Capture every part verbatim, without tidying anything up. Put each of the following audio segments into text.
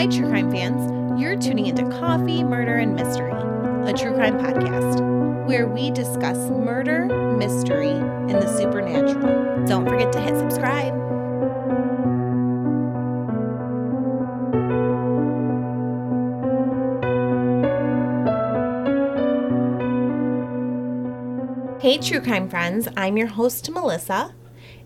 Hi, true crime fans. You're tuning into Coffee, Murder, and Mystery, a true crime podcast where we discuss murder, mystery, and the supernatural. Don't forget to hit subscribe. Hey, true crime friends. I'm your host, Melissa.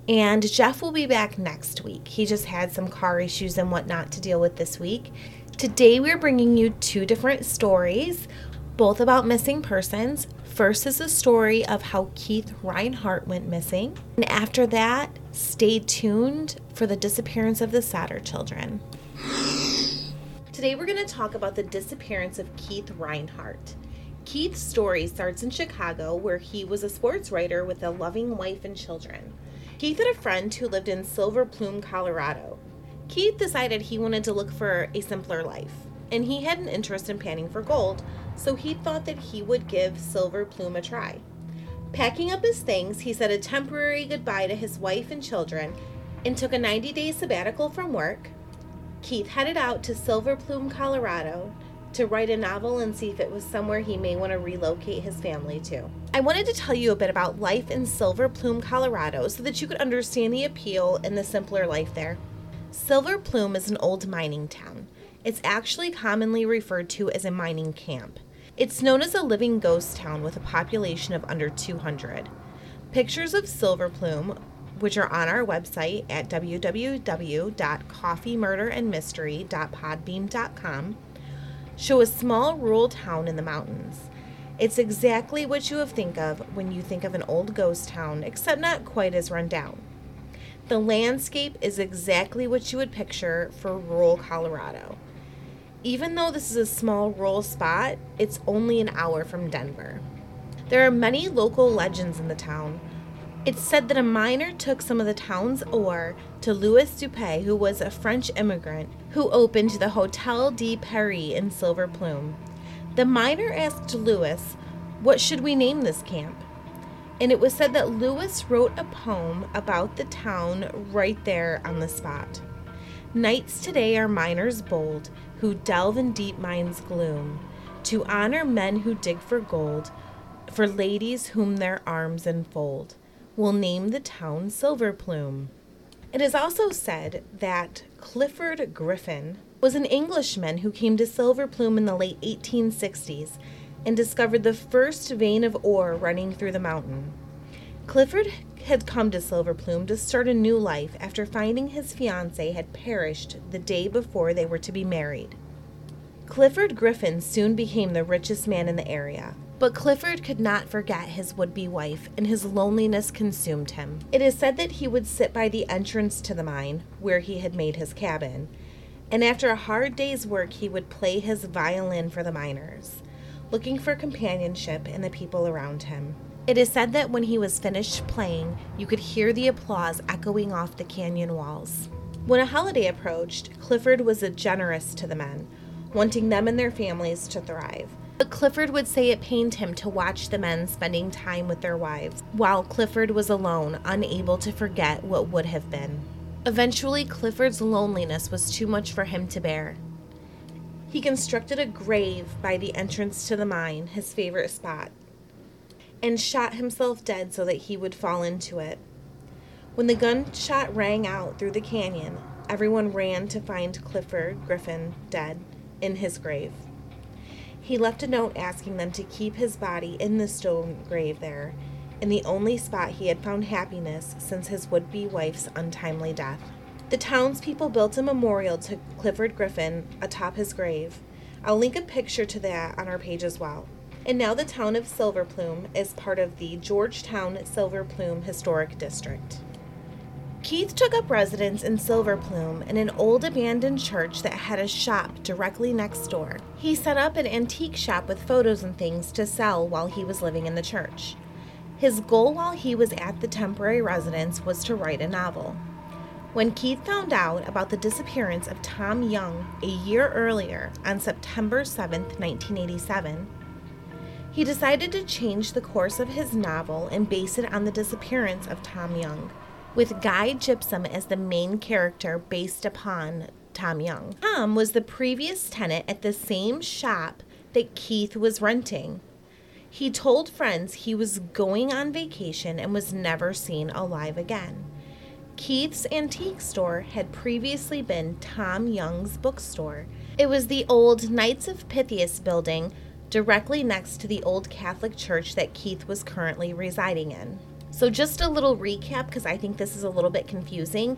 And Jeff will be back next week. He just had some car issues and whatnot to deal with this week. Today we're bringing you two different stories, both about missing persons. First is the story of how Keith Reinhard went missing. And after that, stay tuned for the disappearance of the Sodder children. Today we're going to talk about the disappearance of Keith Reinhard. Keith's story starts in Chicago, where he was a sports writer with a loving wife and children. Keith had a friend who lived in Silver Plume, Colorado. Keith decided he wanted to look for a simpler life, and he had an interest in panning for gold, so he thought that he would give Silver Plume a try. Packing up his things, he said a temporary goodbye to his wife and children and took a ninety-day sabbatical from work. Keith headed out to Silver Plume, Colorado, to write a novel and see if it was somewhere he may want to relocate his family to. I wanted to tell you a bit about life in Silver Plume, Colorado, so that you could understand the appeal and the simpler life there. Silver Plume is an old mining town. It's actually commonly referred to as a mining camp. It's known as a living ghost town with a population of under two hundred. Pictures of Silver Plume, which are on our website at w w w dot coffee murder and mystery dot podbeam dot com, show a small rural town in the mountains. It's exactly what you would think of when you think of an old ghost town, except not quite as run down. The landscape is exactly what you would picture for rural Colorado. Even though this is a small rural spot, it's only an hour from Denver. There are many local legends in the town. It's said that a miner took some of the town's ore to Louis Dupay, who was a French immigrant who opened the Hotel de Paris in Silver Plume. The miner asked Louis, "What should we name this camp?" And it was said that Louis wrote a poem about the town right there on the spot. Nights today are miners bold who delve in deep mines' gloom, to honor men who dig for gold, for ladies whom their arms enfold. Will name the town Silver Plume. It is also said that Clifford Griffin was an Englishman who came to Silver Plume in the late eighteen sixties and discovered the first vein of ore running through the mountain. Clifford had come to Silver Plume to start a new life after finding his fiancée had perished the day before they were to be married. Clifford Griffin soon became the richest man in the area. But Clifford could not forget his would-be wife, and his loneliness consumed him. It is said that he would sit by the entrance to the mine, where he had made his cabin, and after a hard day's work he would play his violin for the miners, looking for companionship in the people around him. It is said that when he was finished playing, you could hear the applause echoing off the canyon walls. When a holiday approached, Clifford was generous to the men, wanting them and their families to thrive. But Clifford would say it pained him to watch the men spending time with their wives, while Clifford was alone, unable to forget what would have been. Eventually, Clifford's loneliness was too much for him to bear. He constructed a grave by the entrance to the mine, his favorite spot, and shot himself dead so that he would fall into it. When the gunshot rang out through the canyon, everyone ran to find Clifford Griffin dead in his grave. He left a note asking them to keep his body in the stone grave there, in the only spot he had found happiness since his would-be wife's untimely death. The townspeople built a memorial to Clifford Griffin atop his grave. I'll link a picture to that on our page as well. And now the town of Silver Plume is part of the Georgetown Silver Plume Historic District. Keith took up residence in Silver Plume in an old abandoned church that had a shop directly next door. He set up an antique shop with photos and things to sell while he was living in the church. His goal while he was at the temporary residence was to write a novel. When Keith found out about the disappearance of Tom Young a year earlier on September seventh, nineteen eighty-seven, he decided to change the course of his novel and base it on the disappearance of Tom Young, with Guy Gypsum as the main character based upon Tom Young. Tom was the previous tenant at the same shop that Keith was renting. He told friends he was going on vacation and was never seen alive again. Keith's antique store had previously been Tom Young's bookstore. It was the old Knights of Pythias building directly next to the old Catholic church that Keith was currently residing in. So just a little recap, because I think this is a little bit confusing.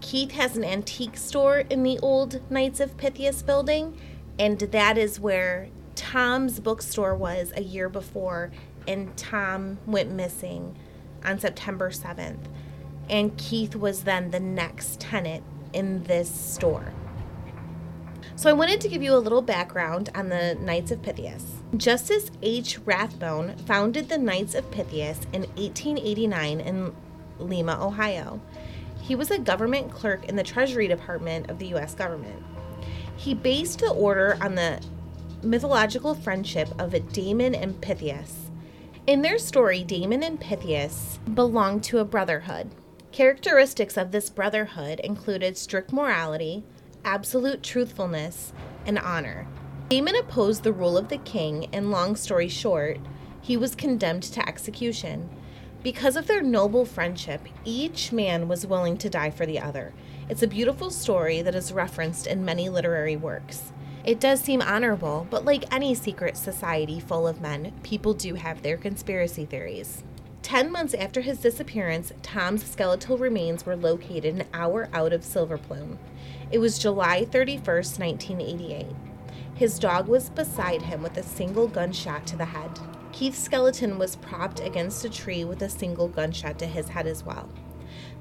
Keith has an antique store in the old Knights of Pythias building, and that is where Tom's bookstore was a year before, and Tom went missing on September seventh. And Keith was then the next tenant in this store. So I wanted to give you a little background on the Knights of Pythias. Justice H. Rathbone founded the Knights of Pythias in eighteen eighty-nine in Lima, Ohio. He was a government clerk in the Treasury Department of the U S government. He based the order on the mythological friendship of Damon and Pythias. In their story, Damon and Pythias belonged to a brotherhood. Characteristics of this brotherhood included strict morality, absolute truthfulness, and honor. Damon opposed the rule of the king, and long story short, he was condemned to execution. Because of their noble friendship, each man was willing to die for the other. It's a beautiful story that is referenced in many literary works. It does seem honorable, but like any secret society full of men, people do have their conspiracy theories. Ten months after his disappearance, Tom's skeletal remains were located an hour out of Silver Plume. It was July thirty-first, nineteen eighty-eight. His dog was beside him with a single gunshot to the head. Keith's skeleton was propped against a tree with a single gunshot to his head as well.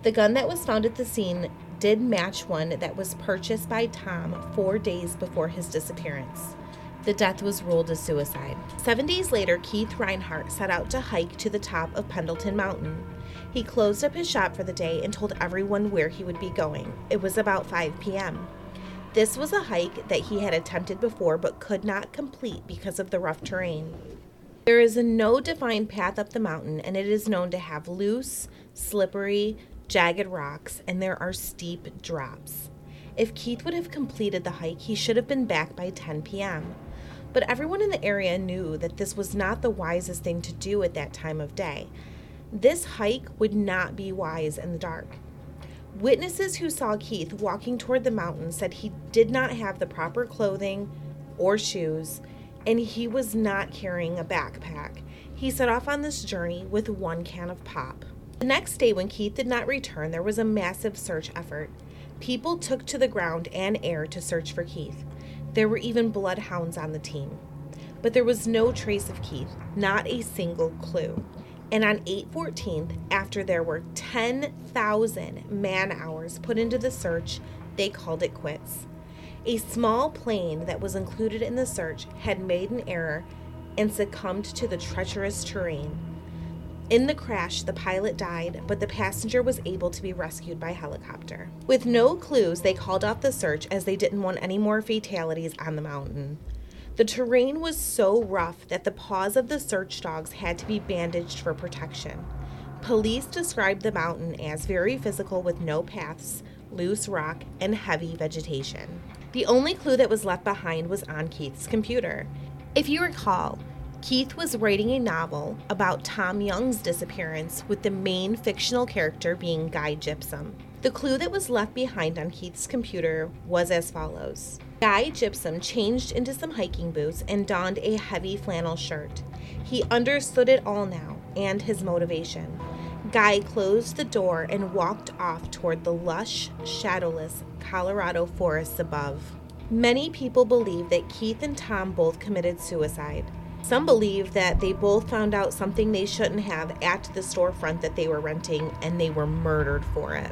The gun that was found at the scene did match one that was purchased by Tom four days before his disappearance. The death was ruled a suicide. Seven days later, Keith Reinhard set out to hike to the top of Pendleton Mountain. He closed up his shop for the day and told everyone where he would be going. It was about five p.m. This was a hike that he had attempted before but could not complete because of the rough terrain. There is a no defined path up the mountain, and it is known to have loose, slippery, jagged rocks, and there are steep drops. If Keith would have completed the hike, he should have been back by ten p.m. But everyone in the area knew that this was not the wisest thing to do at that time of day. This hike would not be wise in the dark. Witnesses who saw Keith walking toward the mountain said he did not have the proper clothing or shoes, and he was not carrying a backpack. He set off on this journey with one can of pop. The next day, when Keith did not return, there was a massive search effort. People took to the ground and air to search for Keith. There were even bloodhounds on the team. But there was no trace of Keith, not a single clue. And on August fourteenth, after there were ten thousand man-hours put into the search, they called it quits. A small plane that was included in the search had made an error and succumbed to the treacherous terrain. In the crash, the pilot died, but the passenger was able to be rescued by helicopter. With no clues, they called off the search as they didn't want any more fatalities on the mountain. The terrain was so rough that the paws of the search dogs had to be bandaged for protection. Police described the mountain as very physical, with no paths, loose rock, and heavy vegetation. The only clue that was left behind was on Keith's computer. If you recall, Keith was writing a novel about Tom Young's disappearance, with the main fictional character being Guy Gypsum. The clue that was left behind on Keith's computer was as follows. Guy Gypsum changed into some hiking boots and donned a heavy flannel shirt. He understood it all now and his motivation. Guy closed the door and walked off toward the lush, shadowless Colorado forests above. Many people believe that Keith and Tom both committed suicide. Some believe that they both found out something they shouldn't have at the storefront that they were renting, and they were murdered for it.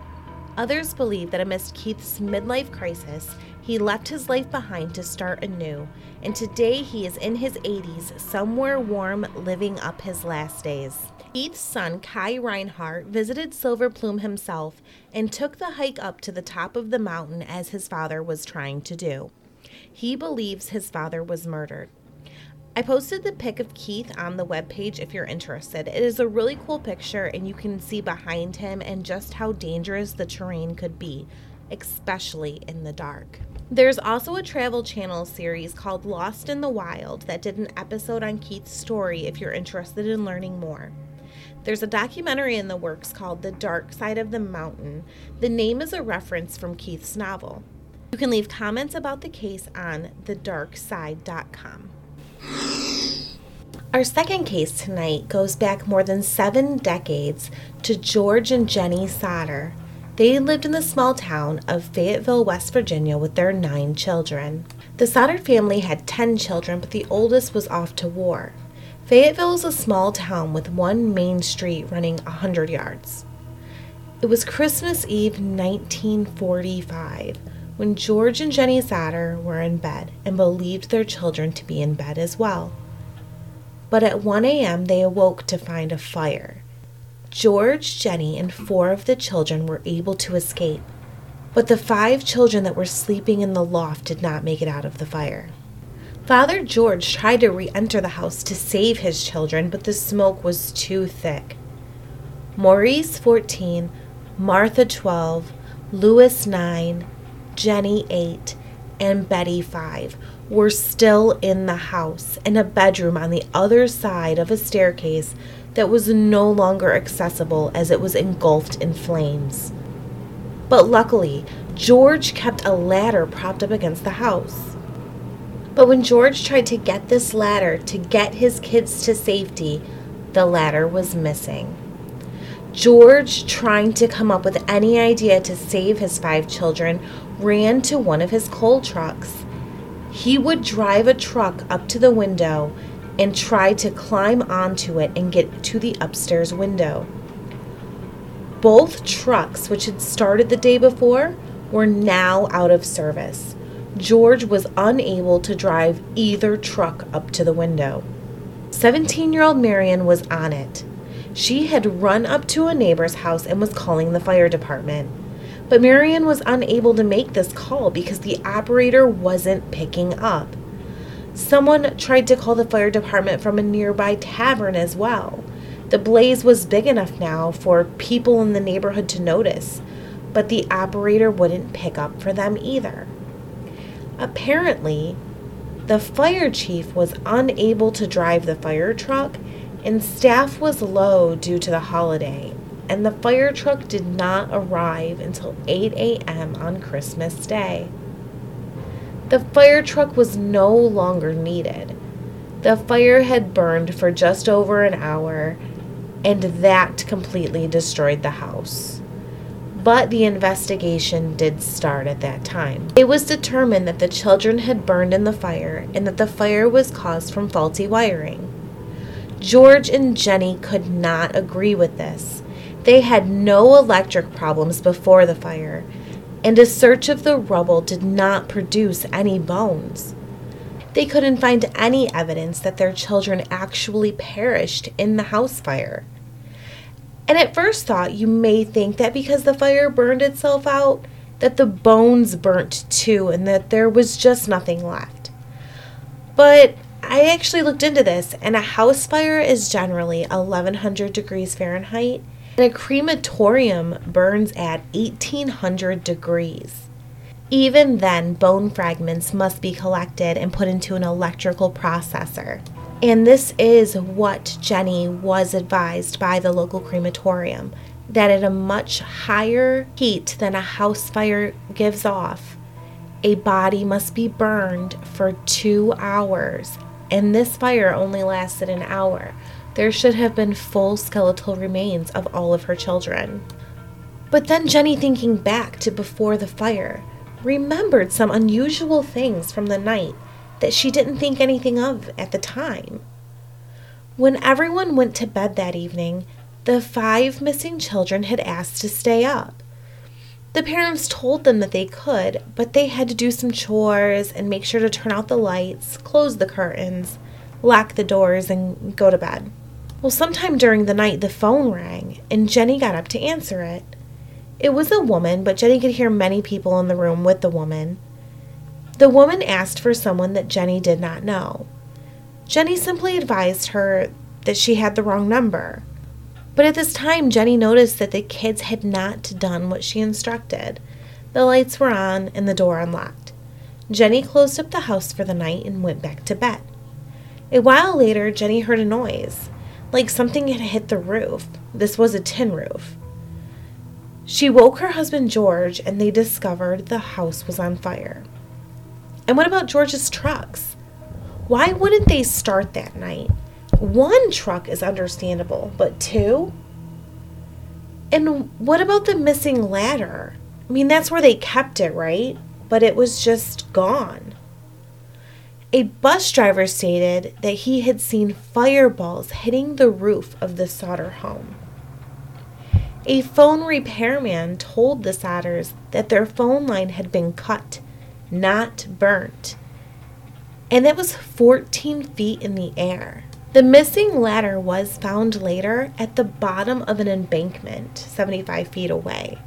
Others believe that amidst Keith's midlife crisis, he left his life behind to start anew, and today he is in his eighties, somewhere warm, living up his last days. Keith's son, Kai Reinhard, visited Silver Plume himself and took the hike up to the top of the mountain as his father was trying to do. He believes his father was murdered. I posted the pic of Keith on the webpage if you're interested. It is a really cool picture, and you can see behind him and just how dangerous the terrain could be, especially in the dark. There's also a Travel Channel series called Lost in the Wild that did an episode on Keith's story if you're interested in learning more. There's a documentary in the works called The Dark Side of the Mountain. The name is a reference from Keith's novel. You can leave comments about the case on the dark side dot com. Our second case tonight goes back more than seven decades to George and Jenny Sodder. They lived in the small town of Fayetteville, West Virginia, with their nine children. The Sodder family had ten children, but the oldest was off to war. Fayetteville is a small town with one main street running one hundred yards. It was Christmas Eve nineteen forty-five when George and Jenny Sodder were in bed and believed their children to be in bed as well. But at one a.m. they awoke to find a fire. George, Jenny, and four of the children were able to escape, but the five children that were sleeping in the loft did not make it out of the fire. Father George tried to re-enter the house to save his children, but the smoke was too thick. Maurice, fourteen, Martha, twelve, Louis, nine, Jenny, eight, and Betty, five, were still in the house in a bedroom on the other side of a staircase that was no longer accessible as it was engulfed in flames. But luckily, George kept a ladder propped up against the house. But when George tried to get this ladder to get his kids to safety, the ladder was missing. George, trying to come up with any idea to save his five children, ran to one of his coal trucks. He would drive a truck up to the window and try to climb onto it and get to the upstairs window. Both trucks, which had started the day before, were now out of service. George was unable to drive either truck up to the window. seventeen-year-old Marion was on it. She had run up to a neighbor's house and was calling the fire department. But Marion was unable to make this call because the operator wasn't picking up. Someone tried to call the fire department from a nearby tavern as well. The blaze was big enough now for people in the neighborhood to notice, but the operator wouldn't pick up for them either. Apparently, the fire chief was unable to drive the fire truck, and staff was low due to the holiday, and the fire truck did not arrive until eight a.m. on Christmas Day. The fire truck was no longer needed. The fire had burned for just over an hour, and that completely destroyed the house. But the investigation did start at that time. It was determined that the children had burned in the fire and that the fire was caused from faulty wiring. George and Jenny could not agree with this. They had no electric problems before the fire, and a search of the rubble did not produce any bones. They couldn't find any evidence that their children actually perished in the house fire. And at first thought, you may think that because the fire burned itself out, that the bones burnt too, and that there was just nothing left. But I actually looked into this, and a house fire is generally eleven hundred degrees Fahrenheit, and a crematorium burns at eighteen hundred degrees. Even then, bone fragments must be collected and put into an electrical processor. And this is what Jenny was advised by the local crematorium, that at a much higher heat than a house fire gives off, a body must be burned for two hours. And this fire only lasted an hour. There should have been full skeletal remains of all of her children. But then Jenny, thinking back to before the fire, remembered some unusual things from the night that she didn't think anything of at the time. When everyone went to bed that evening, the five missing children had asked to stay up. The parents told them that they could, but they had to do some chores and make sure to turn out the lights, close the curtains, lock the doors, and go to bed. Well, sometime during the night, the phone rang, and Jenny got up to answer it. It was a woman, but Jenny could hear many people in the room with the woman. The woman asked for someone that Jenny did not know. Jenny simply advised her that she had the wrong number. But at this time, Jenny noticed that the kids had not done what she instructed. The lights were on and the door unlocked. Jenny closed up the house for the night and went back to bed. A while later, Jenny heard a noise, like something had hit the roof. This was a tin roof. She woke her husband George, and they discovered the house was on fire. And what about George's trucks? Why wouldn't they start that night? One truck is understandable, but two? And what about the missing ladder? I mean, that's where they kept it, right? But it was just gone. A bus driver stated that he had seen fireballs hitting the roof of the Sodder home. A phone repairman told the Sodders that their phone line had been cut, not burnt, and that was fourteen feet in the air. The missing ladder was found later at the bottom of an embankment, seventy-five feet away.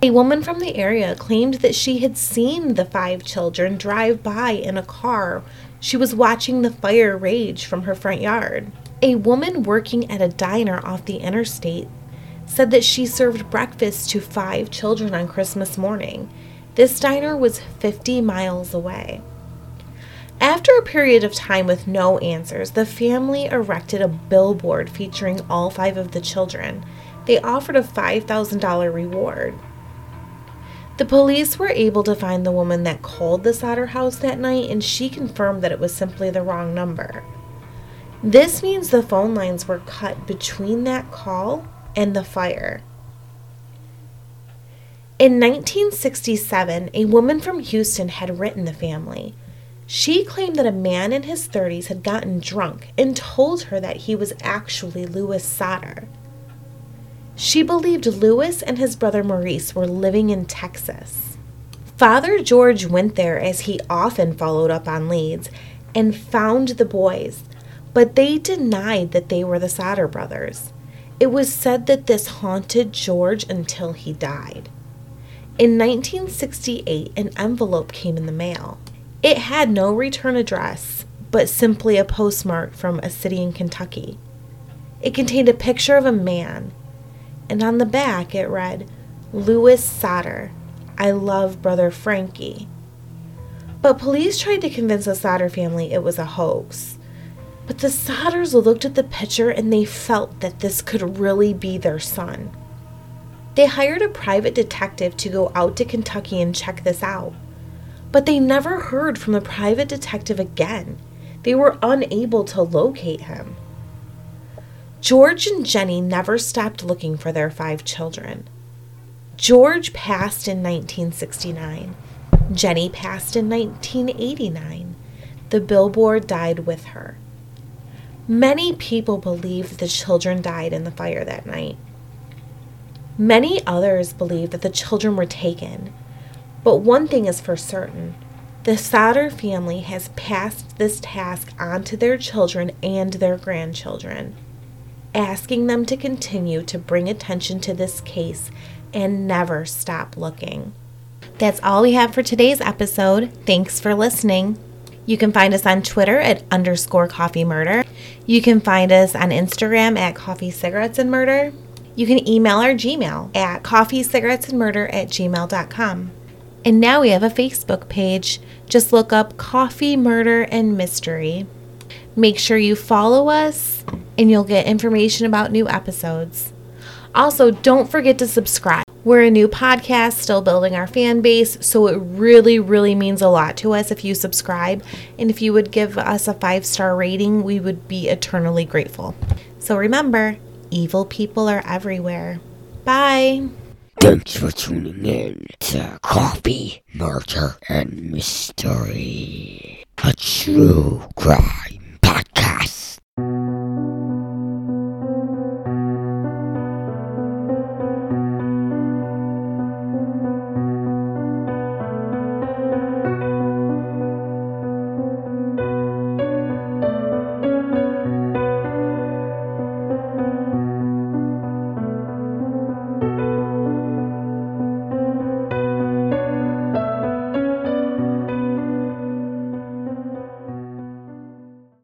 A woman from the area claimed that she had seen the five children drive by in a car. She was watching the fire rage from her front yard. A woman working at a diner off the interstate said that she served breakfast to five children on Christmas morning. This diner was fifty miles away. After a period of time with no answers, the family erected a billboard featuring all five of the children. They offered a five thousand dollars reward. The police were able to find the woman that called the Sodder house that night, and she confirmed that it was simply the wrong number. This means the phone lines were cut between that call and the fire. In nineteen sixty-seven, a woman from Houston had written the family. She claimed that a man in his thirties had gotten drunk and told her that he was actually Louis Sodder. She believed Louis and his brother Maurice were living in Texas. Father George went there, as he often followed up on leads, and found the boys, but they denied that they were the Sodder brothers. It was said that this haunted George until he died. In nineteen sixty-eight, an envelope came in the mail. It had no return address, but simply a postmark from a city in Kentucky. It contained a picture of a man, and on the back it read, "Louis Sodder, I love brother Frankie." But police tried to convince the Sodder family it was a hoax. But the Sodders looked at the picture and they felt that this could really be their son. They hired a private detective to go out to Kentucky and check this out. But they never heard from the private detective again. They were unable to locate him. George and Jenny never stopped looking for their five children. George passed in nineteen sixty-nine. Jenny passed in nineteen eighty-nine. The billboard died with her. Many people believed the children died in the fire that night. Many others believed that the children were taken. But one thing is for certain, the Sodder family has passed this task on to their children and their grandchildren, asking them to continue to bring attention to this case and never stop looking. That's all we have for today's episode. Thanks for listening. You can find us on Twitter at underscore coffee murder. You can find us on Instagram at coffee cigarettes and murder. You can email our Gmail at coffee cigarettes and murder at gmail dot com. And now we have a Facebook page. Just look up Coffee, Murder, and Mystery. Make sure you follow us, and you'll get information about new episodes. Also, don't forget to subscribe. We're a new podcast, still building our fan base, so it really, really means a lot to us if you subscribe. And if you would give us a five-star rating, we would be eternally grateful. So remember, evil people are everywhere. Bye. Thanks for tuning in to Coffee, Murder, and Mystery, a true crime